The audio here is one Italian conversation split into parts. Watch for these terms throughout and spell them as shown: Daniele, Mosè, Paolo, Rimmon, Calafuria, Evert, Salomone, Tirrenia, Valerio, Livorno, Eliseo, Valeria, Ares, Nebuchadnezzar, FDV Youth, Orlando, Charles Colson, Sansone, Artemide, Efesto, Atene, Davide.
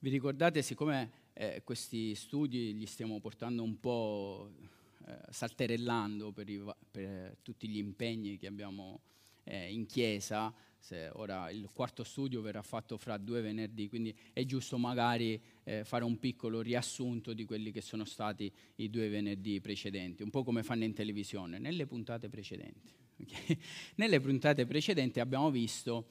Vi ricordate, siccome questi studi li stiamo portando un po' salterellando per tutti gli impegni che abbiamo in chiesa, se ora il quarto studio verrà fatto fra 2 venerdì, quindi è giusto magari fare un piccolo riassunto di quelli che sono stati i 2 venerdì precedenti, un po' come fanno in televisione, nelle puntate precedenti. Okay? Nelle puntate precedenti abbiamo visto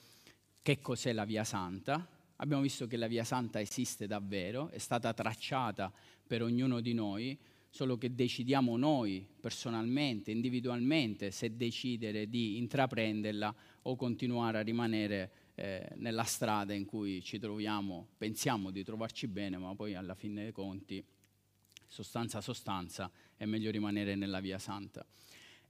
che cos'è la Via Santa, abbiamo visto che la Via Santa esiste davvero, è stata tracciata per ognuno di noi, solo che decidiamo noi personalmente, individualmente, se decidere di intraprenderla o continuare a rimanere nella strada in cui ci troviamo, pensiamo di trovarci bene, ma poi alla fine dei conti, sostanza, è meglio rimanere nella Via Santa.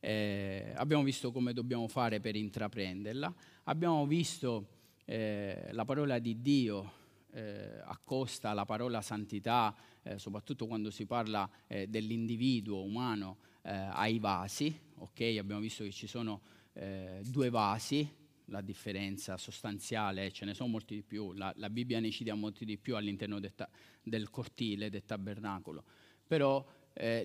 Abbiamo visto come dobbiamo fare per intraprenderla, abbiamo visto la parola di Dio accosta la parola santità, soprattutto quando si parla dell'individuo umano, ai vasi. Okay? Abbiamo visto che ci sono 2 vasi, la differenza sostanziale, ce ne sono molti di più, la Bibbia ne cita molti di più all'interno del cortile, del tabernacolo, però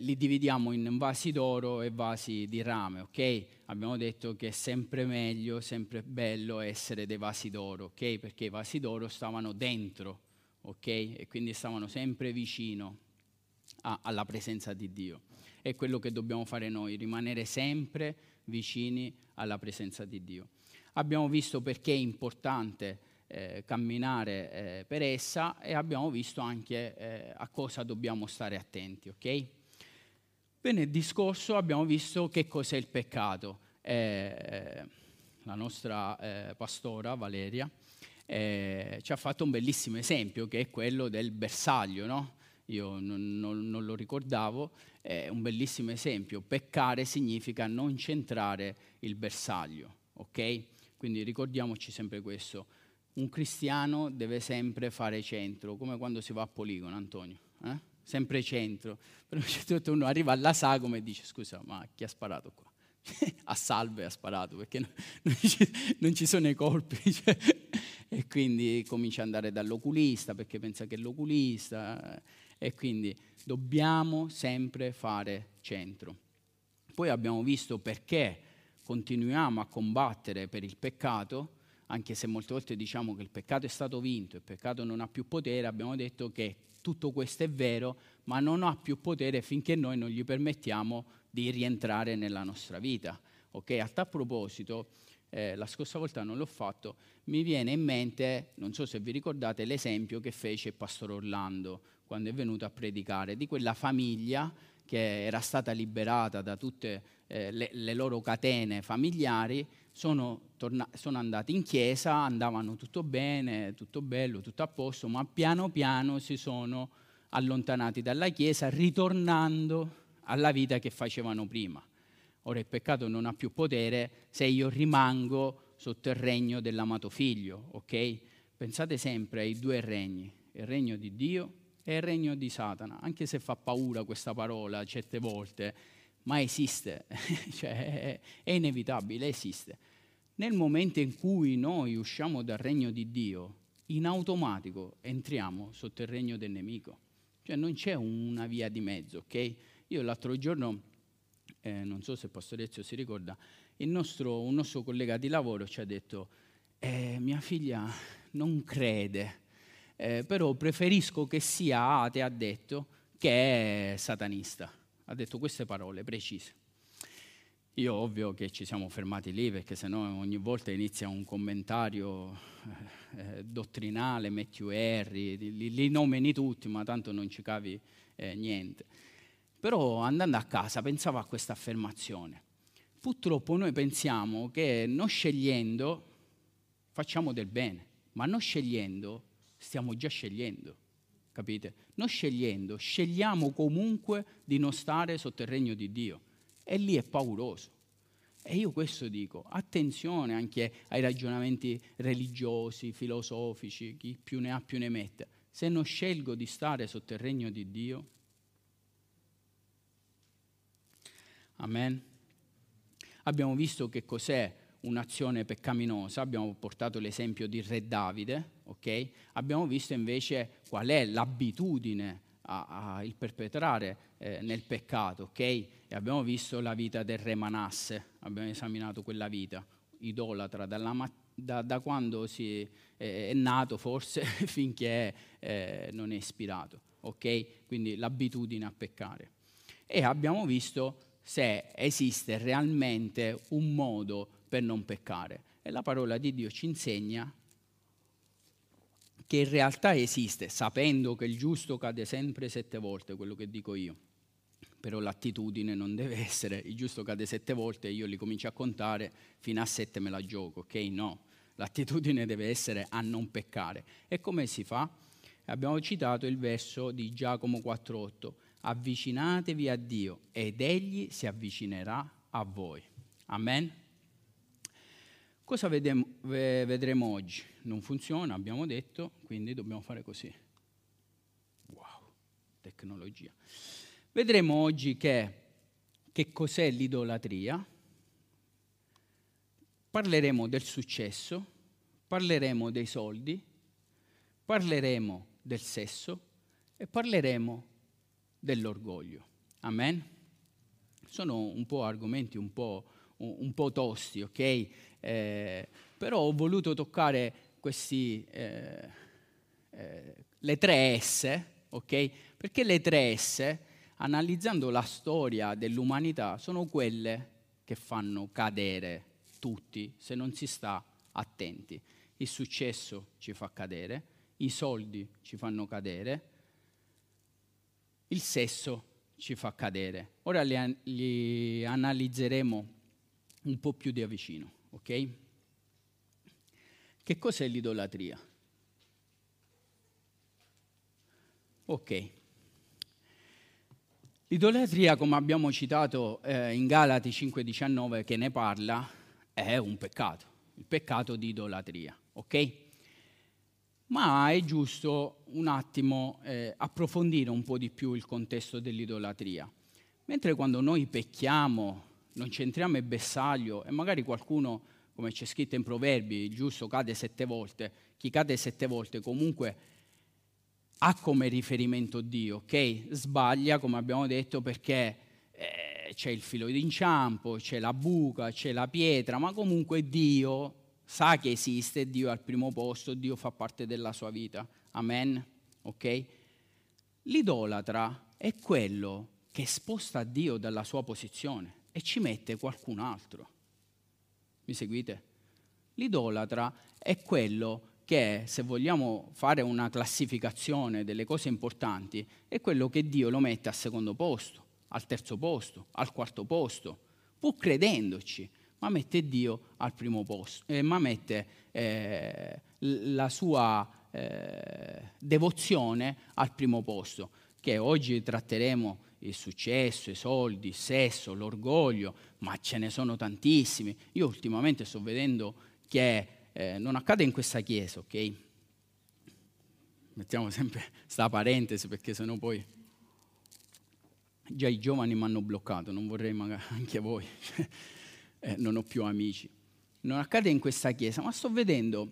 li dividiamo in vasi d'oro e vasi di rame, ok? Abbiamo detto che è sempre meglio, sempre bello essere dei vasi d'oro, ok? Perché i vasi d'oro stavano dentro, ok? E quindi stavano sempre vicino alla presenza di Dio. È quello che dobbiamo fare noi, rimanere sempre vicini alla presenza di Dio. Abbiamo visto perché è importante camminare per essa e abbiamo visto anche a cosa dobbiamo stare attenti, ok? Venerdì scorso abbiamo visto che cos'è il peccato. La nostra pastora Valeria ci ha fatto un bellissimo esempio che è quello del bersaglio, no? Io non lo ricordavo, è un bellissimo esempio. Peccare significa non centrare il bersaglio, ok? Quindi ricordiamoci sempre questo. Un cristiano deve sempre fare centro, come quando si va a poligono, Antonio, eh? Sempre centro, però a un certo punto uno arriva alla sagoma e dice scusa ma chi ha sparato qua? A salve ha sparato perché non ci sono i colpi, cioè, e quindi comincia ad andare dall'oculista perché pensa che è l'oculista, e quindi dobbiamo sempre fare centro. Poi abbiamo visto perché continuiamo a combattere per il peccato, anche se molte volte diciamo che il peccato è stato vinto, il peccato non ha più potere. Abbiamo detto che tutto questo è vero, ma non ha più potere finché noi non gli permettiamo di rientrare nella nostra vita. Okay? A tal proposito, la scorsa volta non l'ho fatto, mi viene in mente, non so se vi ricordate, l'esempio che fece il pastore Orlando quando è venuto a predicare, di quella famiglia che era stata liberata da tutte le loro catene familiari, sono andati in chiesa, andavano tutto bene, tutto bello, tutto a posto, ma piano piano si sono allontanati dalla chiesa, ritornando alla vita che facevano prima. Ora il peccato non ha più potere se io rimango sotto il regno dell'amato figlio, ok? Pensate sempre ai 2 regni, il regno di Dio e il regno di Satana, anche se fa paura questa parola certe volte, ma esiste, cioè è inevitabile, esiste. Nel momento in cui noi usciamo dal regno di Dio, in automatico entriamo sotto il regno del nemico. Cioè non c'è una via di mezzo, ok? Io l'altro giorno, non so se Pastore Ezio si ricorda, un nostro collega di lavoro ci ha detto mia figlia non crede, però preferisco che sia atea, ha detto, che è satanista. Ha detto queste parole precise. Io ovvio che ci siamo fermati lì perché sennò ogni volta inizia un commentario dottrinale, Matthew Henry, li nomini tutti ma tanto non ci cavi niente. Però andando a casa pensavo a questa affermazione. Purtroppo noi pensiamo che non scegliendo facciamo del bene, ma non scegliendo stiamo già scegliendo. Capite? Non scegliendo, scegliamo comunque di non stare sotto il regno di Dio. E lì è pauroso. E io questo dico, attenzione anche ai ragionamenti religiosi, filosofici, chi più ne ha più ne metta. Se non scelgo di stare sotto il regno di Dio, amen. Abbiamo visto che cos'è un'azione peccaminosa, abbiamo portato l'esempio di re Davide, ok? Abbiamo visto invece qual è l'abitudine a il perpetrare nel peccato, ok? E abbiamo visto la vita del re Manasse, abbiamo esaminato quella vita, idolatra da quando è nato forse finché non è ispirato, ok? Quindi l'abitudine a peccare. E abbiamo visto se esiste realmente un modo per non peccare. E la parola di Dio ci insegna che in realtà esiste, sapendo che il giusto cade sempre 7 volte, quello che dico io. Però l'attitudine non deve essere, il giusto cade 7 volte e io li comincio a contare, fino a 7 me la gioco, ok? No, l'attitudine deve essere a non peccare. E come si fa? Abbiamo citato il verso di Giacomo 4,8. Avvicinatevi a Dio ed Egli si avvicinerà a voi. Amen? Cosa vedremo oggi? Non funziona, abbiamo detto, quindi dobbiamo fare così. Wow, tecnologia. Vedremo oggi che cos'è l'idolatria, parleremo del successo, parleremo dei soldi, parleremo del sesso e parleremo dell'orgoglio. Amen? Sono un po' argomenti un po' tosti, ok? Però ho voluto toccare questi, le 3 S, ok? Perché le 3 S, analizzando la storia dell'umanità, sono quelle che fanno cadere tutti se non si sta attenti. Il successo ci fa cadere, i soldi ci fanno cadere, il sesso ci fa cadere. Ora li analizzeremo un po' più da vicino, ok? Che cos'è l'idolatria? Ok. L'idolatria, come abbiamo citato in Galati 5,19, che ne parla, è un peccato, il peccato di idolatria, ok? Ma è giusto un attimo approfondire un po' di più il contesto dell'idolatria. Mentre quando noi pecchiamo, non centriamo il bersaglio, e magari qualcuno, come c'è scritto in Proverbi, il giusto cade 7 volte, chi cade 7 volte comunque ha come riferimento Dio, ok? Sbaglia, come abbiamo detto, perché c'è il filo d'inciampo, c'è la buca, c'è la pietra, ma comunque Dio sa che esiste, Dio è al primo posto, Dio fa parte della sua vita. Amen? Ok? L'idolatra è quello che sposta Dio dalla sua posizione e ci mette qualcun altro. Mi seguite? L'idolatra è quello che, se vogliamo fare una classificazione delle cose importanti, è quello che Dio lo mette al secondo posto, al terzo posto, al quarto posto, pur credendoci, ma mette Dio al primo posto, ma mette la sua devozione al primo posto, che oggi tratteremo il successo, i soldi, il sesso, l'orgoglio, ma ce ne sono tantissimi. Io ultimamente sto vedendo che non accade in questa chiesa, ok? Mettiamo sempre sta parentesi perché sennò poi... Già i giovani mi hanno bloccato, non vorrei magari anche voi... non ho più amici. Non accade in questa chiesa, ma sto vedendo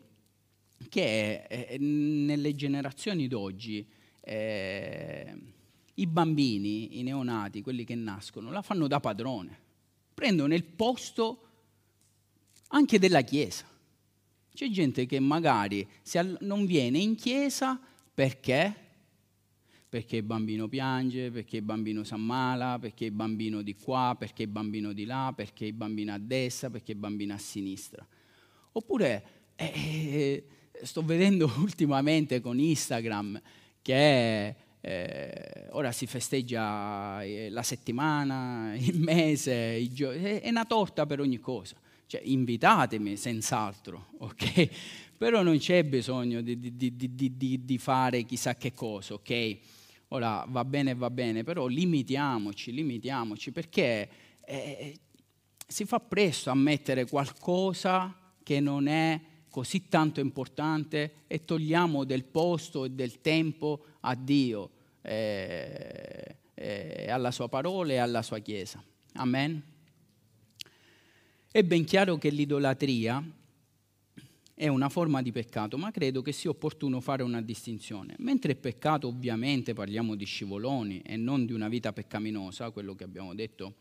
che nelle generazioni d'oggi i bambini, i neonati, quelli che nascono, la fanno da padrone. Prendono il posto anche della chiesa. C'è gente che magari non viene in chiesa perché... Perché il bambino piange, perché il bambino si ammala, perché il bambino di qua, perché il bambino di là, perché il bambino a destra, perché il bambino a sinistra. Oppure sto vedendo ultimamente con Instagram che ora si festeggia la settimana, il mese, i giorni, è una torta per ogni cosa. Cioè, invitatemi senz'altro, ok? Però non c'è bisogno di fare chissà che cosa, ok? Ora va bene, però limitiamoci, perché si fa presto a mettere qualcosa che non è così tanto importante e togliamo del posto e del tempo a Dio, alla sua parola e alla sua Chiesa. Amen? È ben chiaro che l'idolatria è una forma di peccato, ma credo che sia opportuno fare una distinzione. Mentre il peccato, ovviamente, parliamo di scivoloni e non di una vita peccaminosa, quello che abbiamo detto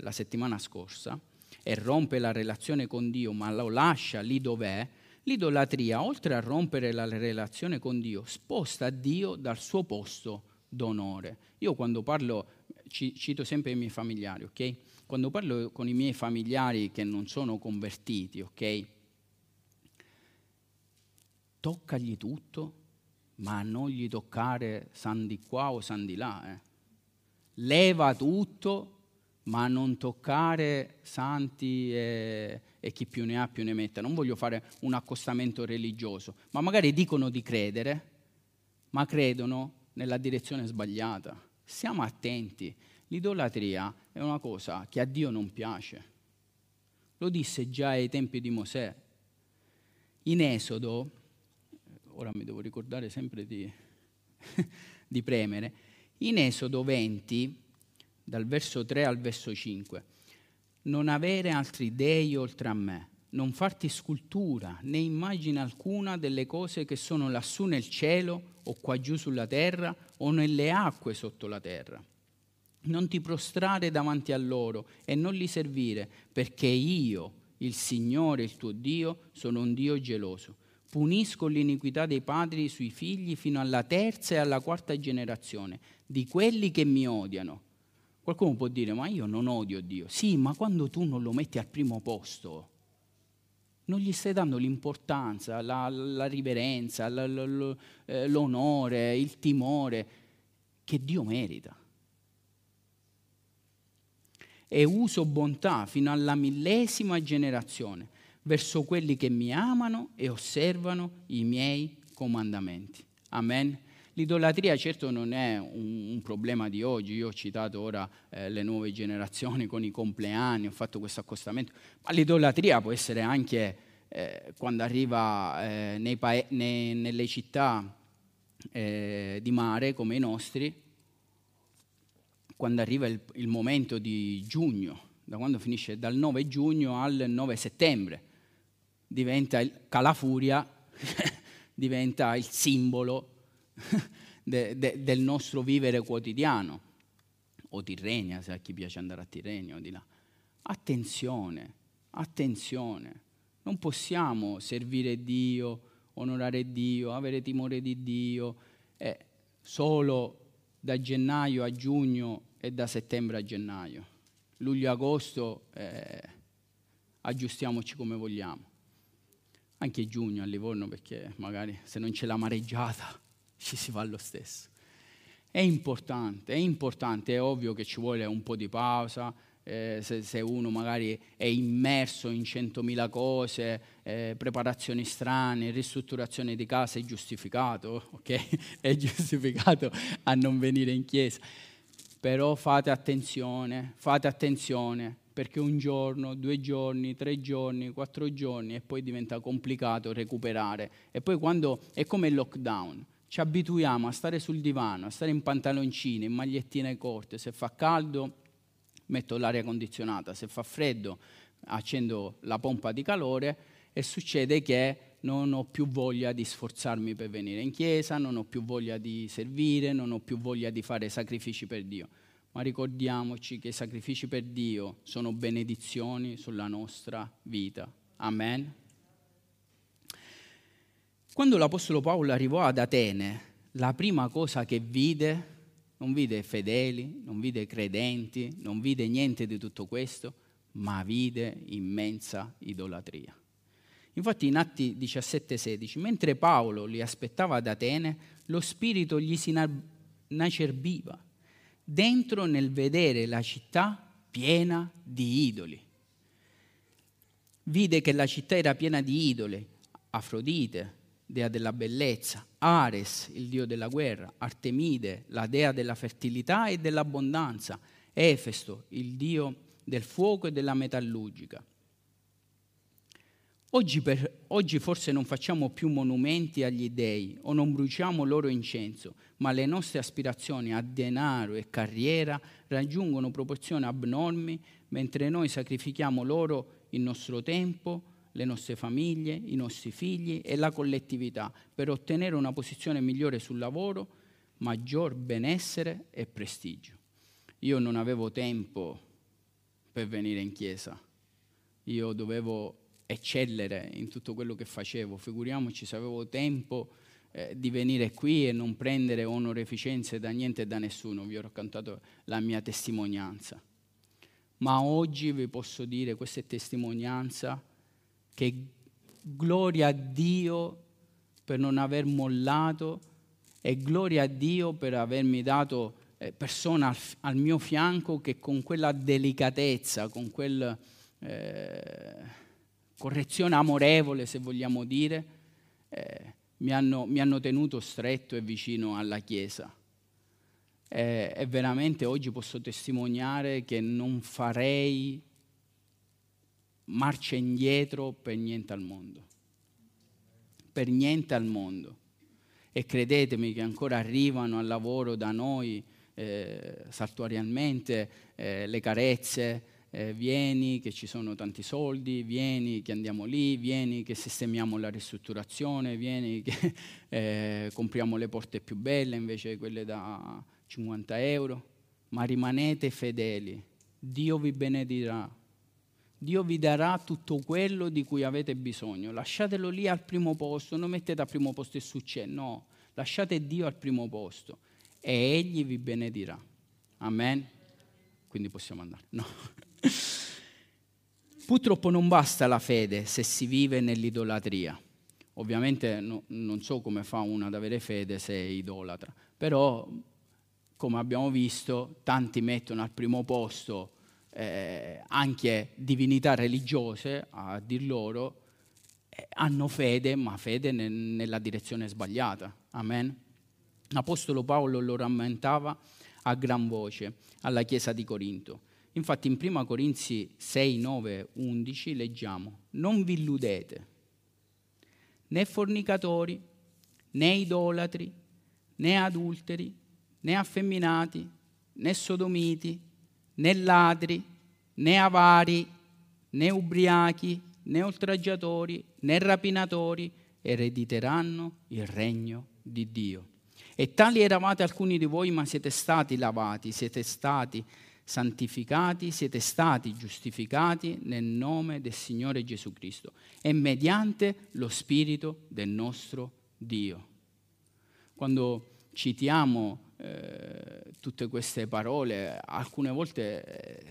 la settimana scorsa, e rompe la relazione con Dio, ma lo lascia lì dov'è, l'idolatria, oltre a rompere la relazione con Dio, sposta Dio dal suo posto d'onore. Io quando parlo, cito sempre i miei familiari, ok? Quando parlo con i miei familiari che non sono convertiti, ok? Toccagli tutto, ma non gli toccare san di qua o san di là. Leva tutto, ma non toccare santi e chi più ne ha più ne metta. Non voglio fare un accostamento religioso, ma magari dicono di credere, ma credono nella direzione sbagliata. Siamo attenti. L'idolatria è una cosa che a Dio non piace. Lo disse già ai tempi di Mosè. In Esodo, ora mi devo ricordare sempre di premere, in Esodo 20, dal verso 3 al verso 5, non avere altri dei oltre a me, non farti scultura né immagine alcuna delle cose che sono lassù nel cielo o qua giù sulla terra o nelle acque sotto la terra. Non ti prostrare davanti a loro e non li servire, perché io, il Signore, il tuo Dio, sono un Dio geloso. Punisco l'iniquità dei padri sui figli fino alla terza e alla quarta generazione di quelli che mi odiano. Qualcuno può dire, ma io non odio Dio. Sì, ma quando tu non lo metti al primo posto, non gli stai dando l'importanza, la riverenza, l'onore, il timore che Dio merita. E uso bontà fino alla 1000ª generazione verso quelli che mi amano e osservano i miei comandamenti. Amen. L'idolatria certo non è un problema di oggi, io ho citato ora le nuove generazioni con i compleanni, ho fatto questo accostamento, ma l'idolatria può essere anche quando arriva nelle città di mare come i nostri, quando arriva il momento di giugno, da quando finisce dal 9 giugno al 9 settembre, diventa Calafuria, diventa il simbolo del nostro vivere quotidiano, o Tirrenia, se a chi piace andare a Tirrenia o di là. Attenzione, attenzione, non possiamo servire Dio, onorare Dio, avere timore di Dio solo da gennaio a giugno e da settembre a gennaio. Luglio-agosto aggiustiamoci come vogliamo, anche giugno a Livorno, perché magari se non c'è la mareggiata ci si va lo stesso. È importante, è ovvio che ci vuole un po' di pausa, se uno magari è immerso in 100.000 cose, preparazioni strane, ristrutturazione di casa, è giustificato, ok? È giustificato a non venire in chiesa. Però fate attenzione, perché un giorno, 2 giorni, 3 giorni, 4 giorni e poi diventa complicato recuperare. E poi quando è come il lockdown, ci abituiamo a stare sul divano, a stare in pantaloncini, in magliettine corte. Se fa caldo metto l'aria condizionata, se fa freddo accendo la pompa di calore e succede che non ho più voglia di sforzarmi per venire in chiesa, non ho più voglia di servire, non ho più voglia di fare sacrifici per Dio. Ma ricordiamoci che i sacrifici per Dio sono benedizioni sulla nostra vita. Amen. Quando l'Apostolo Paolo arrivò ad Atene, la prima cosa che vide, non vide fedeli, non vide credenti, non vide niente di tutto questo, ma vide immensa idolatria. Infatti in Atti 17,16, mentre Paolo li aspettava ad Atene, lo spirito gli si inacerbiva dentro nel vedere la città piena di idoli. Vide che la città era piena di idoli, Afrodite, dea della bellezza, Ares, il dio della guerra, Artemide, la dea della fertilità e dell'abbondanza, Efesto, il dio del fuoco e della metallurgica. Oggi forse non facciamo più monumenti agli dei o non bruciamo loro incenso, ma le nostre aspirazioni a denaro e carriera raggiungono proporzioni abnormi, mentre noi sacrifichiamo loro il nostro tempo, le nostre famiglie, i nostri figli e la collettività per ottenere una posizione migliore sul lavoro, maggior benessere e prestigio. Io non avevo tempo per venire in chiesa, io dovevo eccellere in tutto quello che facevo, figuriamoci se avevo tempo di venire qui e non prendere onoreficenze da niente e da nessuno. Vi ho raccontato la mia testimonianza, ma oggi vi posso dire, questa è testimonianza, che gloria a Dio per non aver mollato e gloria a Dio per avermi dato persona al mio fianco che con quella delicatezza, con quella correzione amorevole, se vogliamo dire, mi hanno tenuto stretto e vicino alla Chiesa. E veramente oggi posso testimoniare che non farei marcia indietro per niente al mondo. Per niente al mondo. E credetemi che ancora arrivano al lavoro da noi saltuariamente le carezze, vieni che ci sono tanti soldi, vieni che andiamo lì, vieni che sistemiamo la ristrutturazione, vieni che compriamo le porte più belle invece quelle da 50 euro, ma rimanete fedeli, Dio vi benedirà. Dio vi darà tutto quello di cui avete bisogno. Lasciatelo lì al primo posto, non mettete al primo posto il successo, no. Lasciate Dio al primo posto e Egli vi benedirà. Amen? Quindi possiamo andare. No. Purtroppo non basta la fede se si vive nell'idolatria. Ovviamente non so come fa uno ad avere fede se è idolatra, però come abbiamo visto tanti mettono al primo posto anche divinità religiose, a dir loro, hanno fede, ma fede nella direzione sbagliata. Amen. L'apostolo Paolo lo rammentava a gran voce alla chiesa di Corinto. Infatti in 1 Corinzi 6, 9, 11 leggiamo: non vi illudete, né fornicatori, né idolatri, né adulteri, né affemminati, né sodomiti, né ladri, né avari, né ubriachi, né oltraggiatori, né rapinatori erediteranno il regno di Dio. E tali eravate alcuni di voi, ma siete stati lavati, siete stati santificati, siete stati giustificati nel nome del Signore Gesù Cristo e mediante lo Spirito del nostro Dio. Quando citiamo tutte queste parole, alcune volte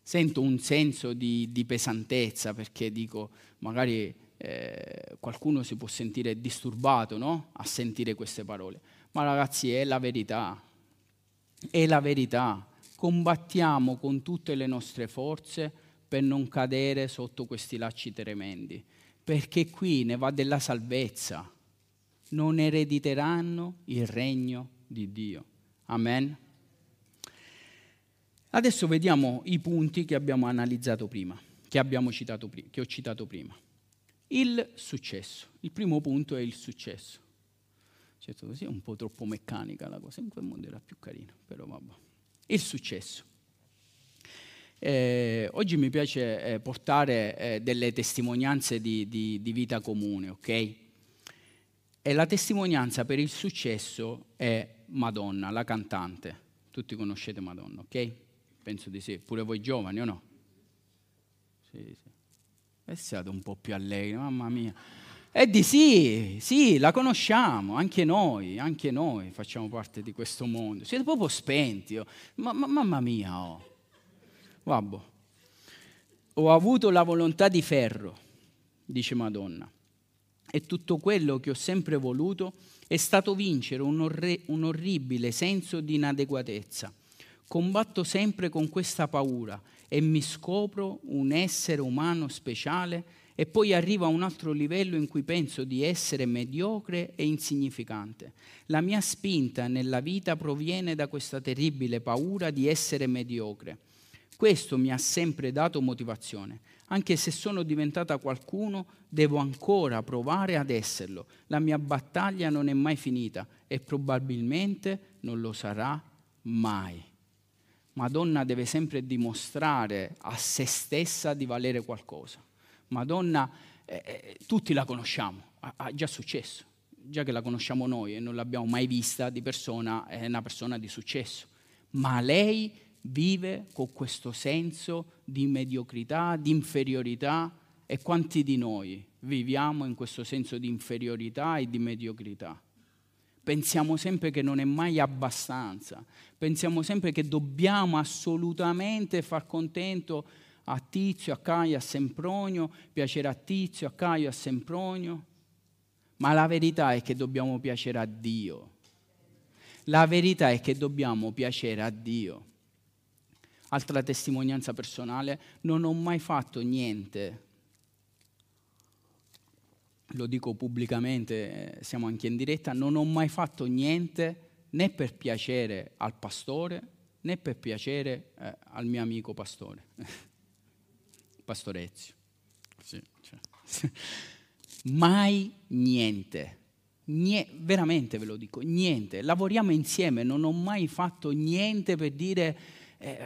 sento un senso di pesantezza, perché dico magari qualcuno si può sentire disturbato, no? A sentire queste parole, ma ragazzi è la verità, è la verità. Combattiamo con tutte le nostre forze per non cadere sotto questi lacci tremendi, perché qui ne va della salvezza. Non erediteranno il regno di Dio. Amen. Adesso vediamo i punti che abbiamo analizzato prima, che ho citato prima. Il successo. Il primo punto è il successo. Certo, così è un po' troppo meccanica la cosa, in quel mondo era più carina, però vabbè. Il successo. Oggi mi piace portare delle testimonianze di vita comune, ok? E la testimonianza per il successo è Madonna, la cantante. Tutti conoscete Madonna, ok? Penso di sì. Pure voi giovani, o no? Sì, sì. È stato un po' più allegri, mamma mia. E di sì, la conosciamo, anche noi facciamo parte di questo mondo. Siete proprio spenti, oh. Mamma mia, oh. Vabbè. Ho avuto la volontà di ferro, dice Madonna. E tutto quello che ho sempre voluto è stato vincere un orribile senso di inadeguatezza. Combatto sempre con questa paura e mi scopro un essere umano speciale e poi arrivo a un altro livello in cui penso di essere mediocre e insignificante. La mia spinta nella vita proviene da questa terribile paura di essere mediocre. Questo mi ha sempre dato motivazione. Anche se sono diventata qualcuno, devo ancora provare ad esserlo. La mia battaglia non è mai finita e probabilmente non lo sarà mai. Madonna deve sempre dimostrare a se stessa di valere qualcosa. Madonna, tutti la conosciamo, ha già successo, già che la conosciamo noi e non l'abbiamo mai vista di persona, è una persona di successo. Ma lei vive con questo senso di mediocrità, di inferiorità, e quanti di noi viviamo in questo senso di inferiorità e di mediocrità? Pensiamo sempre che non è mai abbastanza, pensiamo sempre che dobbiamo assolutamente far contento a Tizio, a Caio, a Sempronio, piacere a Tizio, a Caio, a Sempronio, ma la verità è che dobbiamo piacere a Dio. La verità è che dobbiamo piacere a Dio. Altra testimonianza personale, non ho mai fatto niente, lo dico pubblicamente, siamo anche in diretta, non ho mai fatto niente né per piacere al pastore né per piacere al mio amico pastore, Pastorezio. Sì, cioè. Mai niente. Veramente ve lo dico, niente. Lavoriamo insieme, non ho mai fatto niente per dire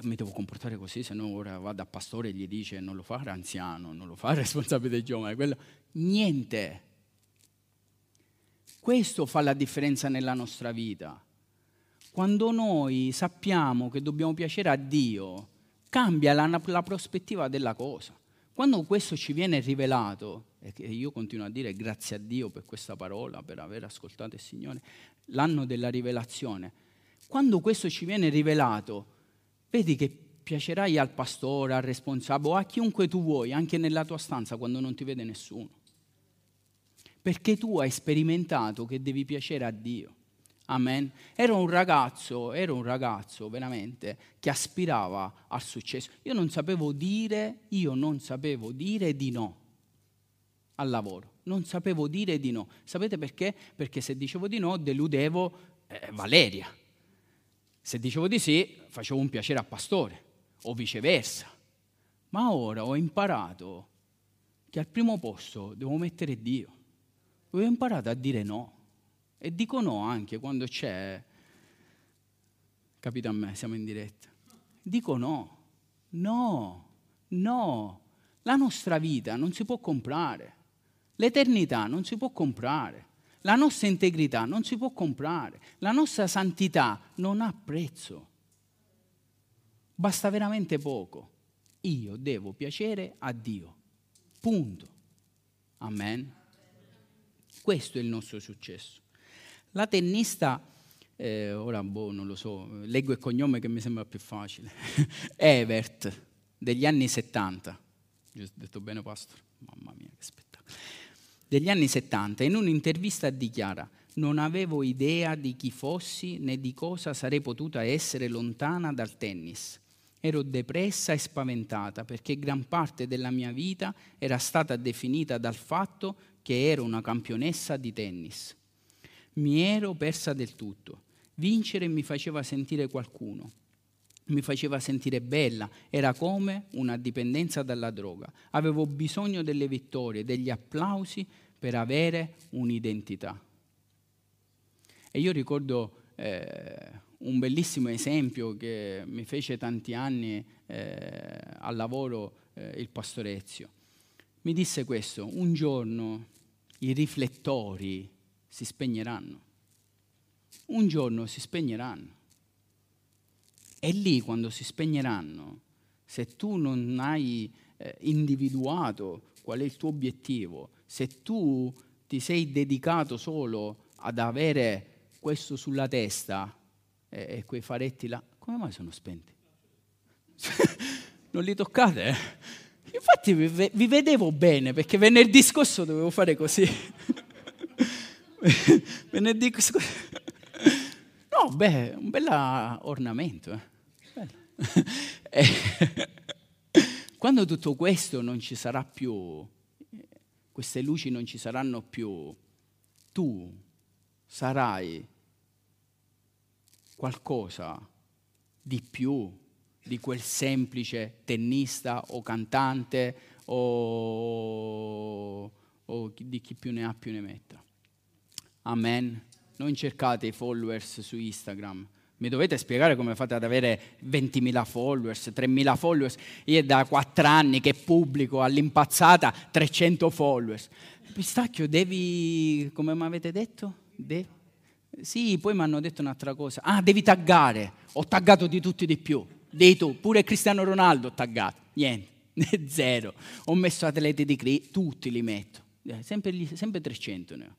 mi devo comportare così, se no ora vado a pastore e gli dice non lo fare anziano, non lo fare responsabile dei giovani, quello. Niente. Questo fa la differenza nella nostra vita. Quando noi sappiamo che dobbiamo piacere a Dio, cambia la prospettiva della cosa. Quando questo ci viene rivelato, e io continuo a dire grazie a Dio per questa parola, per aver ascoltato il Signore, l'anno della rivelazione, quando questo ci viene rivelato, vedi che piacerai al pastore, al responsabile, o a chiunque tu vuoi, anche nella tua stanza quando non ti vede nessuno. Perché tu hai sperimentato che devi piacere a Dio. Amen. Ero un ragazzo veramente che aspirava al successo. Io non sapevo dire di no al lavoro. Non sapevo dire di no. Sapete perché? Perché se dicevo di no deludevo Valeria. Se dicevo di sì, facevo un piacere al pastore, o viceversa. Ma ora ho imparato che al primo posto devo mettere Dio. Ho imparato a dire no. E dico no anche quando c'è, capito a me, siamo in diretta. Dico no, no, no. La nostra vita non si può comprare. L'eternità non si può comprare. La nostra integrità non si può comprare. La nostra santità non ha prezzo. Basta veramente poco. Io devo piacere a Dio. Punto. Amen. Questo è il nostro successo. La tennista, ora non lo so, leggo il cognome che mi sembra più facile, Evert, degli anni 70, giusto, detto bene pastore? Mamma mia che spettacolo. Degli anni 70, in un'intervista dichiara: non avevo idea di chi fossi né di cosa sarei potuta essere lontana dal tennis. Ero depressa e spaventata perché gran parte della mia vita era stata definita dal fatto che ero una campionessa di tennis. Mi ero persa del tutto. Vincere mi faceva sentire qualcuno, mi faceva sentire bella, era come una dipendenza dalla droga. Avevo bisogno delle vittorie, degli applausi per avere un'identità. E io ricordo un bellissimo esempio che mi fece tanti anni al lavoro il Pastorezio. Mi disse questo: un giorno i riflettori si spegneranno. Un giorno si spegneranno. E lì, quando si spegneranno, se tu non hai individuato qual è il tuo obiettivo, se tu ti sei dedicato solo ad avere questo sulla testa e quei faretti là, come mai sono spenti? Non li toccate? Infatti vi vedevo bene, perché venerdì scorso dovevo fare così. Venerdì scorso. No, beh, un bel ornamento. Quando tutto questo non ci sarà più, queste luci non ci saranno più, tu sarai qualcosa di più di quel semplice tennista o cantante o di chi più ne ha più ne metta. Amen. Non cercate i followers su Instagram, Mi dovete spiegare come fate ad avere 20.000 followers, 3.000 followers. Io è da 4 anni che pubblico all'impazzata 300 followers. Pistacchio, devi... come mi avete detto? Sì, poi mi hanno detto un'altra cosa. Ah, devi taggare. Ho taggato di tutti di più. Dei tu, pure Cristiano Ronaldo ho taggato. Niente, zero. Ho messo atleti di Cristo, tutti li metto. Sempre 300 ne ho.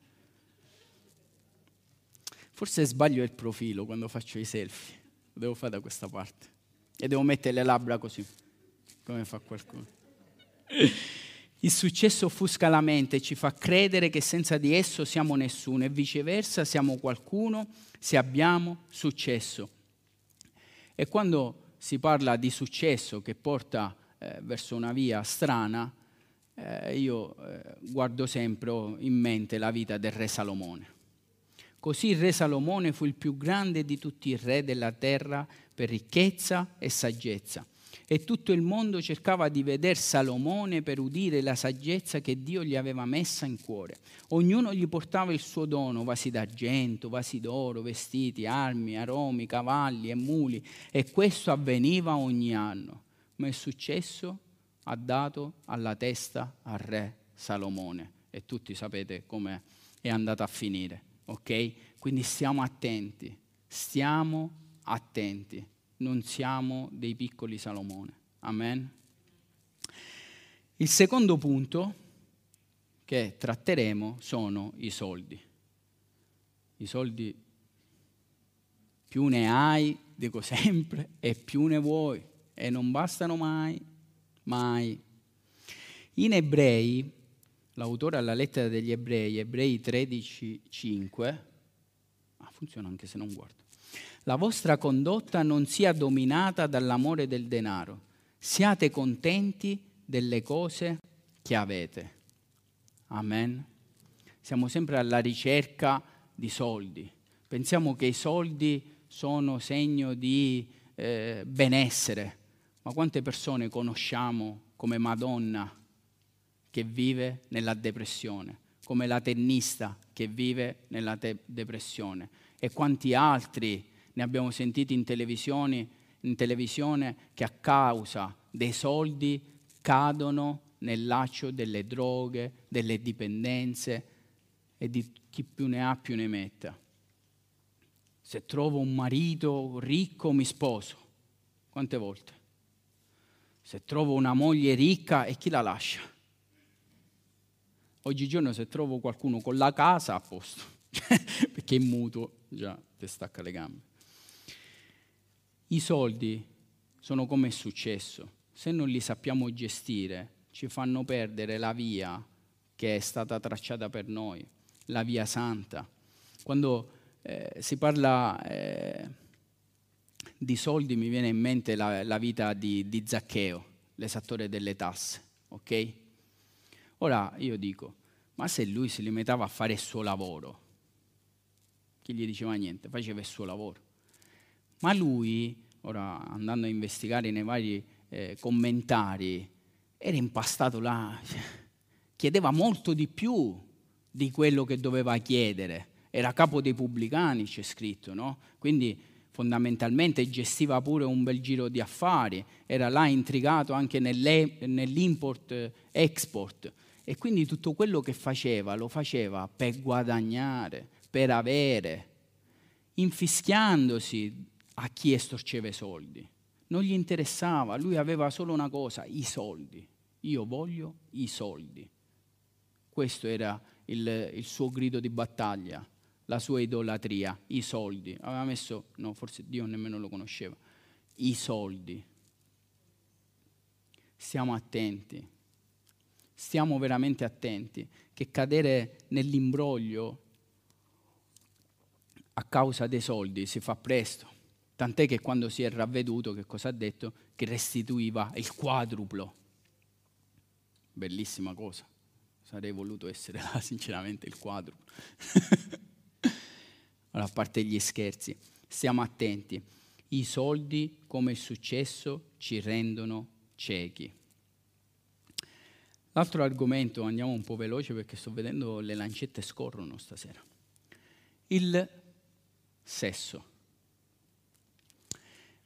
Forse sbaglio il profilo quando faccio i selfie. Lo devo fare da questa parte. E devo mettere le labbra così, come fa qualcuno. Il successo offusca la mente e ci fa credere che senza di esso siamo nessuno e viceversa siamo qualcuno se abbiamo successo. E quando si parla di successo che porta verso una via strana, io guardo sempre in mente la vita del re Salomone. Così il re Salomone fu il più grande di tutti i re della terra per ricchezza e saggezza. E tutto il mondo cercava di veder Salomone per udire la saggezza che Dio gli aveva messa in cuore. Ognuno gli portava il suo dono, vasi d'argento, vasi d'oro, vestiti, armi, aromi, cavalli e muli. E questo avveniva ogni anno. Ma il successo ha dato alla testa al re Salomone. E tutti sapete come è andata a finire. Ok? Quindi stiamo attenti, non siamo dei piccoli Salomone. Amen? Il secondo punto che tratteremo sono i soldi. I soldi, più ne hai, dico sempre, e più ne vuoi, e non bastano mai, mai. In Ebrei, l'autore alla lettera degli Ebrei, Ebrei 13,5, funziona anche se non guardo. La vostra condotta non sia dominata dall'amore del denaro, siate contenti delle cose che avete. Amen. Siamo sempre alla ricerca di soldi. Pensiamo che i soldi sono segno di benessere, ma quante persone conosciamo come Madonna, che vive nella depressione, come la tennista che vive nella depressione, e quanti altri ne abbiamo sentiti in televisione che a causa dei soldi cadono nel laccio delle droghe, delle dipendenze e di chi più ne ha più ne metta. Se trovo un marito ricco mi sposo, quante volte? Se trovo una moglie ricca e chi la lascia? Oggigiorno se trovo qualcuno con la casa, a posto, perché in mutuo già ti stacca le gambe. I soldi sono come il successo. Se non li sappiamo gestire, ci fanno perdere la via che è stata tracciata per noi, la via santa. Quando si parla di soldi mi viene in mente la vita di Zaccheo, l'esattore delle tasse, ok? Ora io dico, ma se lui si limitava a fare il suo lavoro, chi gli diceva niente, faceva il suo lavoro. Ma lui, ora andando a investigare nei vari commentari, era impastato là, chiedeva molto di più di quello che doveva chiedere. Era capo dei pubblicani, c'è scritto, no? Quindi fondamentalmente gestiva pure un bel giro di affari, era là intrigato anche nell'import-export. E quindi tutto quello che faceva, lo faceva per guadagnare, per avere, infischiandosi a chi estorceva i soldi. Non gli interessava, lui aveva solo una cosa, i soldi. Io voglio i soldi. Questo era il suo grido di battaglia, la sua idolatria, i soldi. Aveva messo, no, forse Dio nemmeno lo conosceva, i soldi. Stiamo attenti. Stiamo veramente attenti che cadere nell'imbroglio a causa dei soldi si fa presto. Tant'è che quando si è ravveduto, che cosa ha detto? Che restituiva il quadruplo. Bellissima cosa. Sarei voluto essere là, sinceramente, il quadruplo. Allora, a parte gli scherzi, stiamo attenti. I soldi, come il successo, ci rendono ciechi. L'altro argomento, andiamo un po' veloce perché sto vedendo le lancette scorrono stasera. Il sesso.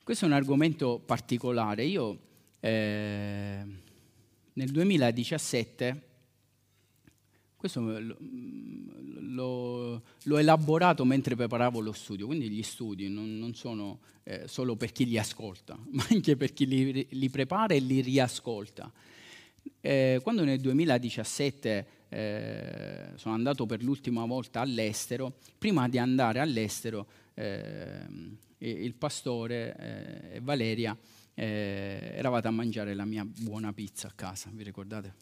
Questo è un argomento particolare. Io nel 2017, questo l'ho elaborato mentre preparavo lo studio, quindi gli studi non sono solo per chi li ascolta, ma anche per chi li prepara e li riascolta. Quando nel 2017 sono andato per l'ultima volta all'estero, prima di andare all'estero il pastore e Valeria eravate a mangiare la mia buona pizza a casa, vi ricordate?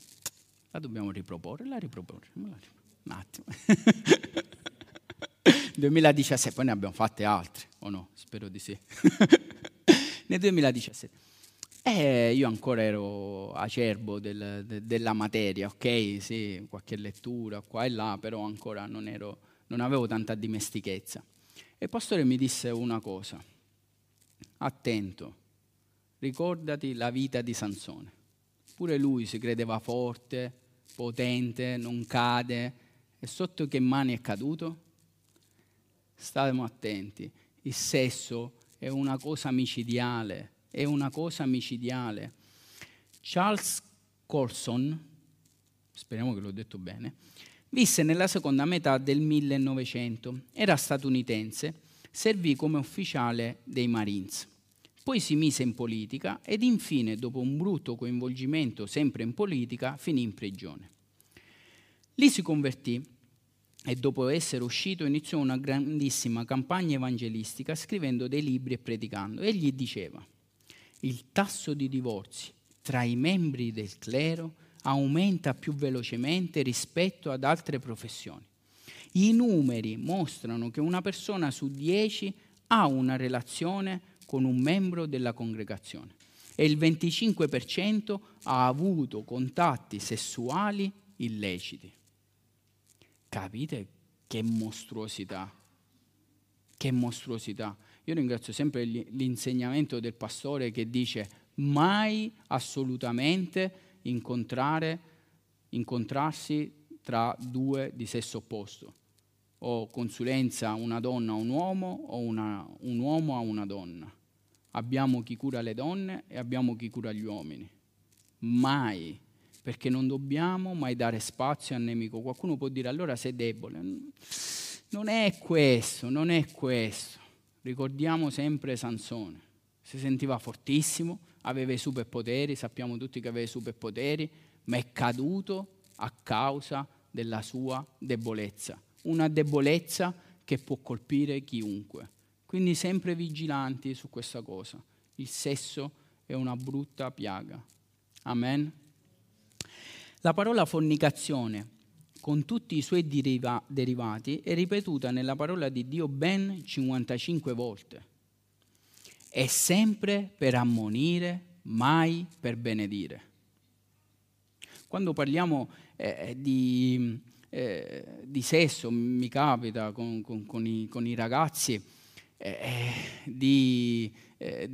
La dobbiamo riproporre, un attimo. 2017, poi ne abbiamo fatte altre, o no? Spero di sì. Nel 2017. Io ancora ero acerbo della materia, ok? Sì, qualche lettura qua e là, però ancora non avevo tanta dimestichezza. E il pastore mi disse una cosa: attento, ricordati la vita di Sansone. Pure lui si credeva forte, potente, non cade. E sotto che mani è caduto? Stiamo attenti, il sesso è una cosa micidiale. Charles Colson, speriamo che l'ho detto bene, visse nella seconda metà del 1900, era statunitense, servì come ufficiale dei Marines, poi si mise in politica ed infine, dopo un brutto coinvolgimento sempre in politica, finì in prigione. Lì si convertì e dopo essere uscito iniziò una grandissima campagna evangelistica scrivendo dei libri e predicando. Egli diceva: il tasso di divorzi tra i membri del clero aumenta più velocemente rispetto ad altre professioni. I numeri mostrano che una persona su 10 ha una relazione con un membro della congregazione e il 25% ha avuto contatti sessuali illeciti. Capite che mostruosità? Che mostruosità! Io ringrazio sempre l'insegnamento del pastore che dice: mai assolutamente incontrarsi tra due di sesso opposto, o consulenza una donna a un uomo, o un uomo a una donna. Abbiamo chi cura le donne e abbiamo chi cura gli uomini. Mai, perché non dobbiamo mai dare spazio al nemico. Qualcuno può dire: allora sei debole. Non è questo, non è questo. Ricordiamo sempre Sansone, si sentiva fortissimo, aveva i superpoteri, sappiamo tutti che aveva i superpoteri, ma è caduto a causa della sua debolezza, una debolezza che può colpire chiunque. Quindi sempre vigilanti su questa cosa, il sesso è una brutta piaga. Amen. La parola fornicazione, con tutti i suoi derivati, è ripetuta nella parola di Dio ben 55 volte. È sempre per ammonire, mai per benedire. Quando parliamo di sesso, mi capita con i ragazzi di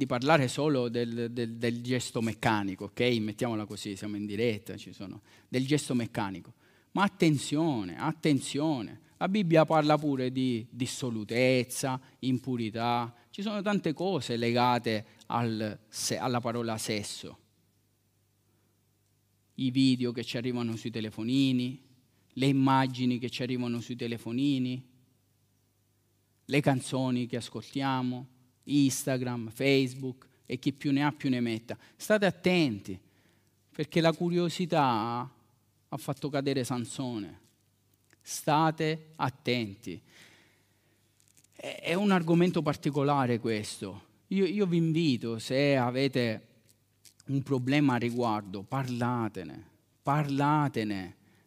parlare solo del gesto meccanico, ok? Mettiamola così, siamo in diretta, ci sono del gesto meccanico. Ma attenzione, attenzione, la Bibbia parla pure di dissolutezza, impurità, ci sono tante cose legate alla parola sesso. I video che ci arrivano sui telefonini, le immagini che ci arrivano sui telefonini, le canzoni che ascoltiamo, Instagram, Facebook e chi più ne ha più ne metta. State attenti, perché la curiosità ha fatto cadere Sansone. State attenti. È un argomento particolare questo. Io vi invito, se avete un problema a riguardo, parlatene.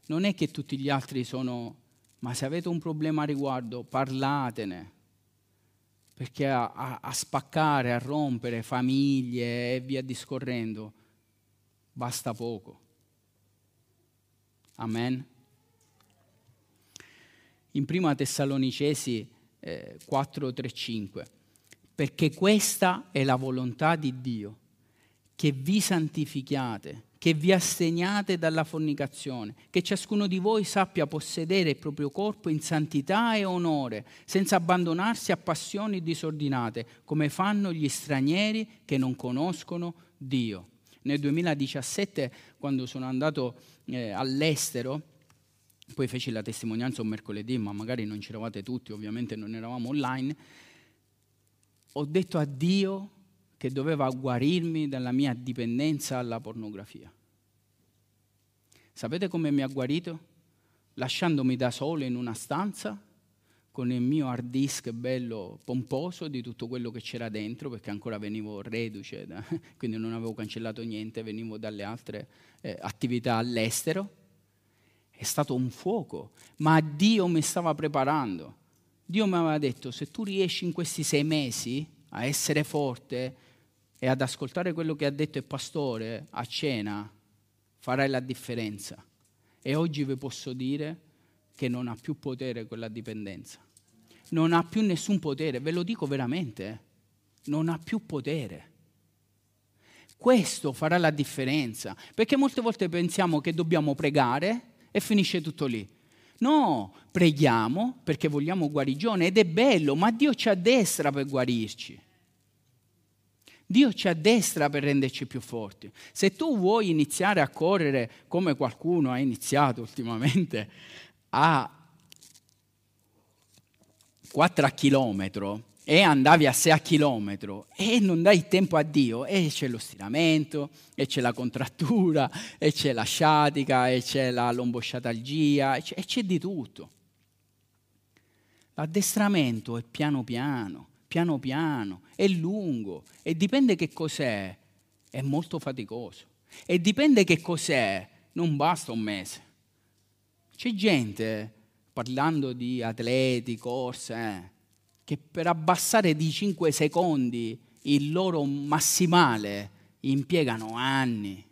Non è che tutti gli altri sono... Ma se avete un problema a riguardo, parlatene. Perché a spaccare, a rompere famiglie e via discorrendo, basta poco. Amen. In 1 Tessalonicesi 4:3-5: perché questa è la volontà di Dio, che vi santifichiate, che vi asteniate dalla fornicazione, che ciascuno di voi sappia possedere il proprio corpo in santità e onore, senza abbandonarsi a passioni disordinate, come fanno gli stranieri che non conoscono Dio. Nel 2017, quando sono andato all'estero, poi feci la testimonianza un mercoledì, ma magari non c'eravate tutti, ovviamente non eravamo online, ho detto a Dio che doveva guarirmi dalla mia dipendenza alla pornografia. Sapete come mi ha guarito? Lasciandomi da solo in una stanza con il mio hard disk bello pomposo di tutto quello che c'era dentro, perché ancora venivo reduce, quindi non avevo cancellato niente, venivo dalle altre attività all'estero. È stato un fuoco, ma Dio mi stava preparando. Dio mi aveva detto, se tu riesci in questi 6 mesi a essere forte e ad ascoltare quello che ha detto il pastore a cena, farai la differenza. E oggi vi posso dire che non ha più potere quella dipendenza. Non ha più nessun potere, ve lo dico veramente, non ha più potere. Questo farà la differenza, perché molte volte pensiamo che dobbiamo pregare e finisce tutto lì. No, preghiamo perché vogliamo guarigione ed è bello, ma Dio ci addestra per guarirci. Dio ci addestra per renderci più forti. Se tu vuoi iniziare a correre come qualcuno ha iniziato ultimamente a 4 a chilometro e andavi a 6 a chilometro e non dai tempo a Dio, e c'è lo stiramento, e c'è la contrattura, e c'è la sciatica, e c'è la lombosciatalgia, e c'è di tutto. L'addestramento è piano piano, è lungo, e dipende che cos'è, è molto faticoso, e dipende che cos'è, non basta un mese. C'è gente, parlando di atleti, corse, che per abbassare di 5 secondi il loro massimale impiegano anni.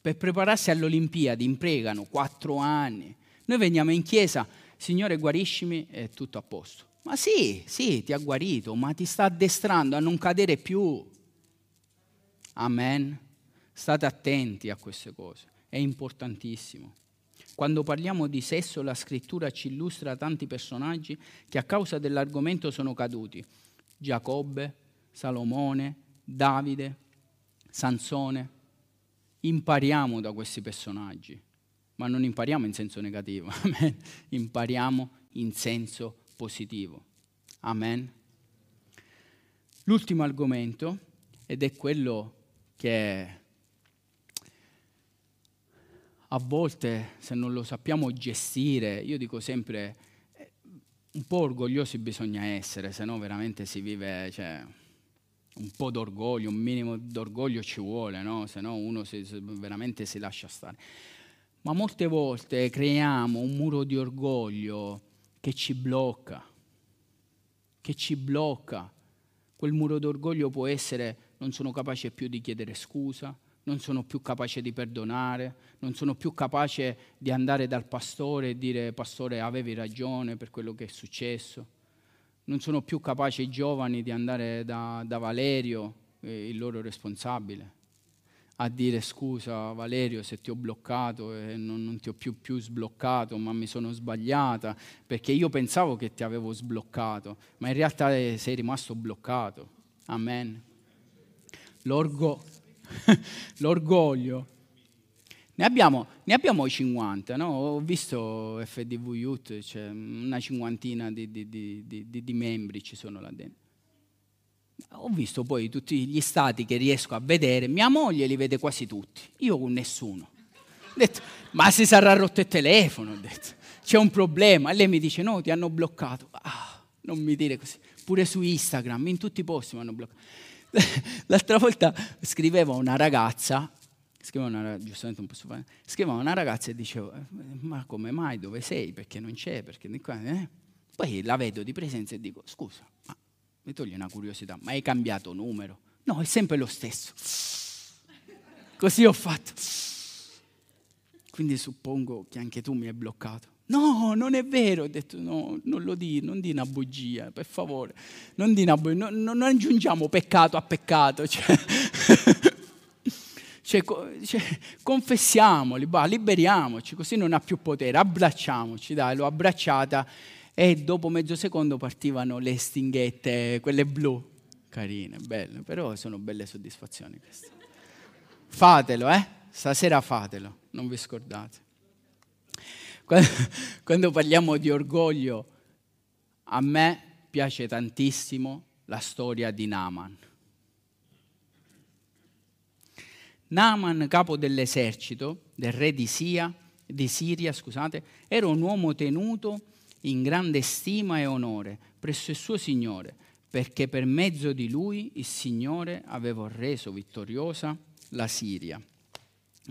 Per prepararsi all'Olimpiadi impiegano 4 anni. Noi veniamo in chiesa, Signore guariscimi, è tutto a posto. Ma sì, ti ha guarito, ma ti sta addestrando a non cadere più. Amen. State attenti a queste cose, è importantissimo. Quando parliamo di sesso, la scrittura ci illustra tanti personaggi che a causa dell'argomento sono caduti. Giacobbe, Salomone, Davide, Sansone. Impariamo da questi personaggi, ma non impariamo in senso negativo, amen. Impariamo in senso positivo. Amen. L'ultimo argomento, ed è quello che a volte, se non lo sappiamo gestire, io dico sempre, un po' orgogliosi bisogna essere, se no veramente si vive, cioè, un po' d'orgoglio, un minimo d'orgoglio ci vuole, no? Se no uno veramente si lascia stare. Ma molte volte creiamo un muro di orgoglio che ci blocca. Quel muro d'orgoglio può essere, non sono capace più di chiedere scusa, non sono più capace di perdonare, non sono più capace di andare dal pastore e dire «Pastore, avevi ragione per quello che è successo». Non sono più capaci i giovani di andare da Valerio, il loro responsabile, a dire «Scusa Valerio se ti ho bloccato e non ti ho più sbloccato, ma mi sono sbagliata, perché io pensavo che ti avevo sbloccato, ma in realtà sei rimasto bloccato». Amen. L'orgoglio. Ne abbiamo 50, no? Ho visto FDV Youth, cioè una cinquantina di membri ci sono là dentro. Ho visto poi tutti gli stati che riesco a vedere, mia moglie li vede quasi tutti, io con nessuno. Ho detto, ma si sarà rotto il telefono, ho detto, c'è un problema. E lei mi dice, no, ti hanno bloccato. Ah, non mi dire così. Pure su Instagram, in tutti i posti mi hanno bloccato. L'altra volta scriveva una ragazza e dicevo, ma come mai, dove sei, perché non c'è, perché qua, Poi la vedo di presenza e dico, scusa, ma mi toglie una curiosità, ma hai cambiato numero? No, è sempre lo stesso. Così ho fatto. Quindi suppongo che anche tu mi hai bloccato. No, non è vero, ho detto, no, non lo di, non di una bugia, per favore, non aggiungiamo peccato a peccato. Cioè. Cioè, confessiamoli, liberiamoci, così non ha più potere, abbracciamoci, dai, l'ho abbracciata e dopo mezzo secondo partivano le stinghette, quelle blu, carine, belle, però sono belle soddisfazioni queste. Fatelo, stasera fatelo, non vi scordate. Quando parliamo di orgoglio, a me piace tantissimo la storia di Naaman. Naaman, capo dell'esercito del re di Siria, era un uomo tenuto in grande stima e onore presso il suo Signore, perché per mezzo di lui il Signore aveva reso vittoriosa la Siria.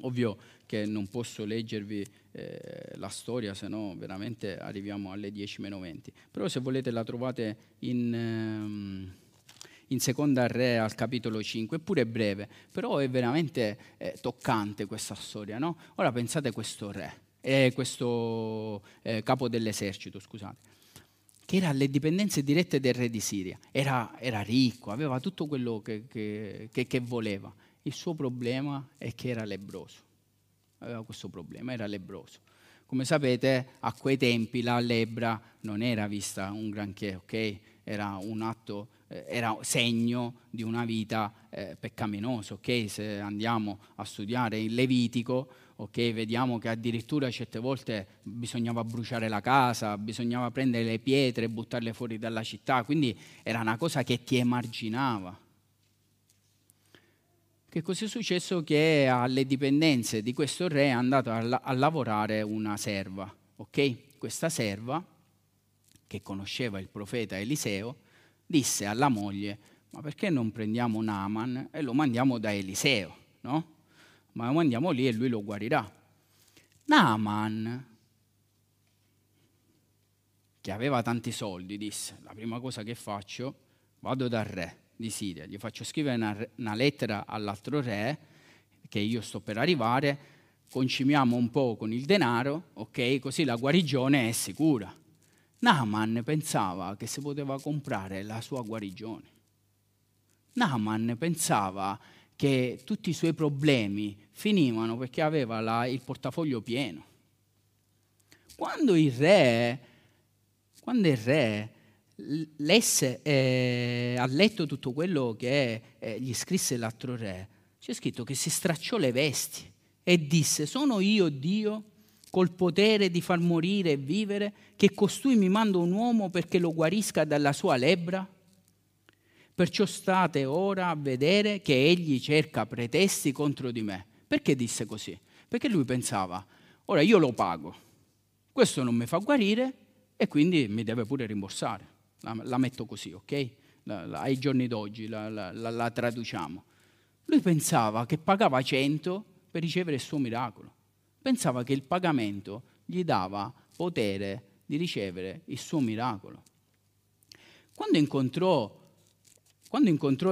Ovvio che non posso leggervi la storia, se no veramente arriviamo alle 10:20. Però se volete la trovate in Seconda Re al capitolo 5, eppure è breve, però è veramente toccante questa storia, no? Ora pensate a questo re, questo capo dell'esercito, scusate, che era alle dipendenze dirette del re di Siria, era ricco, aveva tutto quello che voleva. Il suo problema è che era lebbroso, aveva questo problema, era lebbroso. Come sapete, a quei tempi la lebbra non era vista un granché, ok? Era un atto, era segno di una vita peccaminosa, ok? Se andiamo a studiare il Levitico, ok, vediamo che addirittura certe volte bisognava bruciare la casa, bisognava prendere le pietre e buttarle fuori dalla città, quindi era una cosa che ti emarginava. Che cos'è successo? Che alle dipendenze di questo re è andato a lavorare una serva, ok? Questa serva, che conosceva il profeta Eliseo, disse alla moglie: ma perché non prendiamo Naaman e lo mandiamo da Eliseo, no? Ma lo mandiamo lì e lui lo guarirà. Naaman, che aveva tanti soldi, disse: la prima cosa che faccio, vado dal re di Siria, gli faccio scrivere una lettera all'altro re che io sto per arrivare, concimiamo un po' con il denaro, ok, così la guarigione è sicura. Naaman pensava che si poteva comprare la sua guarigione. Naaman pensava che tutti i suoi problemi finivano perché aveva il portafoglio pieno. Quando il re lesse ha letto tutto quello che gli scrisse l'altro re, c'è scritto che si stracciò le vesti e disse: sono io Dio col potere di far morire e vivere, che costui mi manda un uomo perché lo guarisca dalla sua lebbra? Perciò state ora a vedere che egli cerca pretesti contro di me. Perché disse così? Perché lui pensava: ora io lo pago, questo non mi fa guarire e quindi mi deve pure rimborsare. La metto così, ok? Ai giorni d'oggi la traduciamo. Lui pensava che pagava 100 per ricevere il suo miracolo. Pensava che il pagamento gli dava potere di ricevere il suo miracolo. Quando incontrò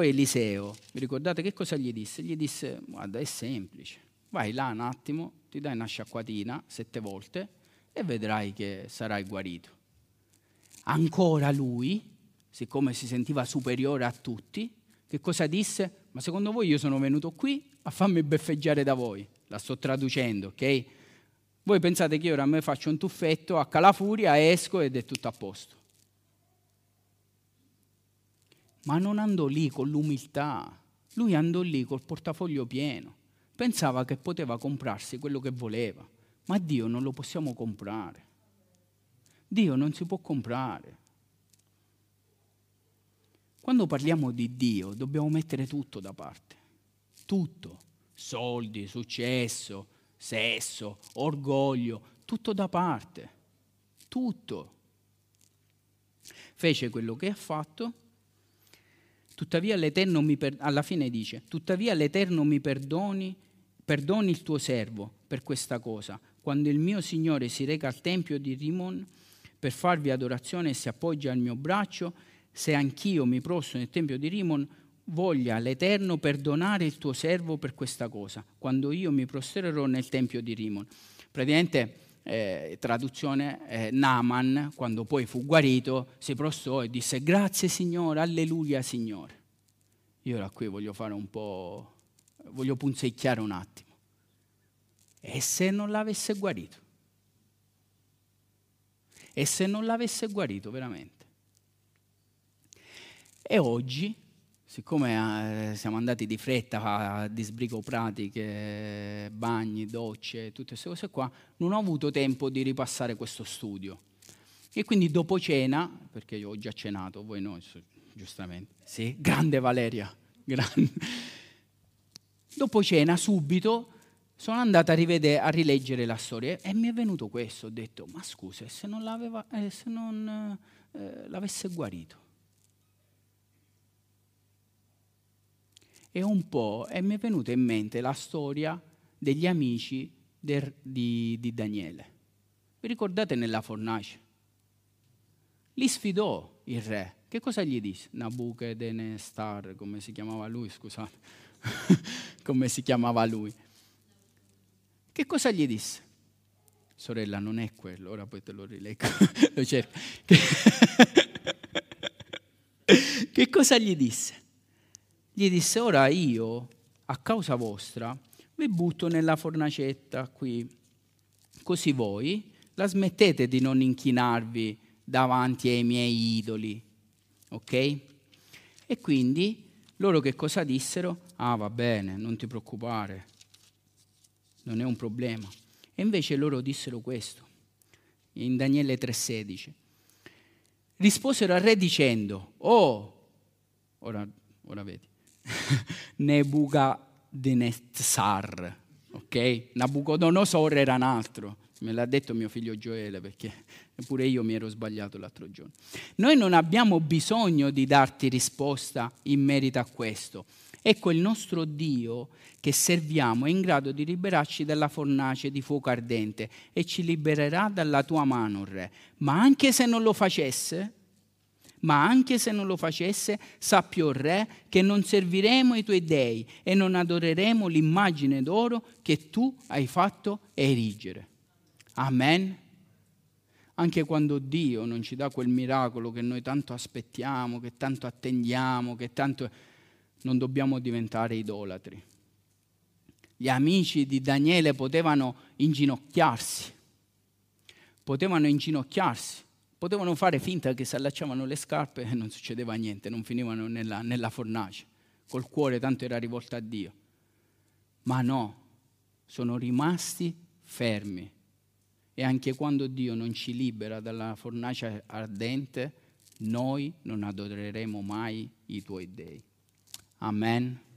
Eliseo, vi ricordate che cosa gli disse? Gli disse: guarda, è semplice, vai là un attimo, ti dai una sciacquatina 7 volte e vedrai che sarai guarito. Ancora lui, siccome si sentiva superiore a tutti, che cosa disse? Ma secondo voi io sono venuto qui a farmi beffeggiare da voi? La sto traducendo, ok? Voi pensate che io ora a me faccio un tuffetto a Calafuria, esco ed è tutto a posto. Ma non andò lì con l'umiltà, lui andò lì col portafoglio pieno, pensava che poteva comprarsi quello che voleva, ma Dio non lo possiamo comprare. Dio non si può comprare. Quando parliamo di Dio dobbiamo mettere tutto da parte. Tutto. Soldi, successo, sesso, orgoglio, tutto da parte. Tutto. Fece quello che ha fatto. Tuttavia l'Eterno alla fine dice: tuttavia l'Eterno mi perdoni il tuo servo per questa cosa. Quando il mio Signore si reca al tempio di Rimmon per farvi adorazione e si appoggia al mio braccio, se anch'io mi prostro nel tempio di Rimmon, voglia l'Eterno perdonare il tuo servo per questa cosa, quando io mi prostrerò nel tempio di Rimmon. Praticamente, traduzione, Naaman, quando poi fu guarito, si prostrò e disse: grazie Signore, alleluia Signore. Io da qui voglio fare un po', voglio punzecchiare un attimo. E se non l'avesse guarito? E se non l'avesse guarito veramente? E oggi, siccome siamo andati di fretta a disbrigo pratiche, bagni, docce, tutte queste cose qua, non ho avuto tempo di ripassare questo studio. E quindi dopo cena, perché io ho già cenato, voi no, giustamente, sì, grande Valeria, grande. Dopo cena, subito, sono andata a rileggere la storia e mi è venuto questo, ho detto, ma scusa, se non l'avesse guarito? E mi è venuta in mente la storia degli amici di Daniele. Vi ricordate nella fornace? Li sfidò il re. Che cosa gli disse? Nabucodonosor, come si chiamava lui, scusate. Come si chiamava lui. Che cosa gli disse? Sorella, non è quello, ora poi te lo rileggo. Lo cerco. Che cosa gli disse? Gli disse, ora io, a causa vostra, vi butto nella fornacetta qui, così voi la smettete di non inchinarvi davanti ai miei idoli, ok? E quindi loro che cosa dissero? Ah, va bene, non ti preoccupare, non è un problema. E invece loro dissero questo, in Daniele 3,16. Risposero al re dicendo, oh, ora vedi, Nebuchadnezzar, ok? Nabucodonosor era un altro, me l'ha detto mio figlio Gioele, perché pure io mi ero sbagliato l'altro giorno. Noi non abbiamo bisogno di darti risposta in merito a questo. Ecco, il nostro Dio che serviamo è in grado di liberarci dalla fornace di fuoco ardente e ci libererà dalla tua mano, re. Ma anche se non lo facesse, sappi, o re, che non serviremo i tuoi dei e non adoreremo l'immagine d'oro che tu hai fatto erigere. Amen. Anche quando Dio non ci dà quel miracolo che noi tanto aspettiamo, che tanto attendiamo, che tanto... non dobbiamo diventare idolatri. Gli amici di Daniele potevano inginocchiarsi, potevano fare finta che si allacciavano le scarpe e non succedeva niente, non finivano nella fornace, col cuore tanto era rivolto a Dio. Ma no, sono rimasti fermi. E anche quando Dio non ci libera dalla fornace ardente, noi non adoreremo mai i tuoi dei. Amen.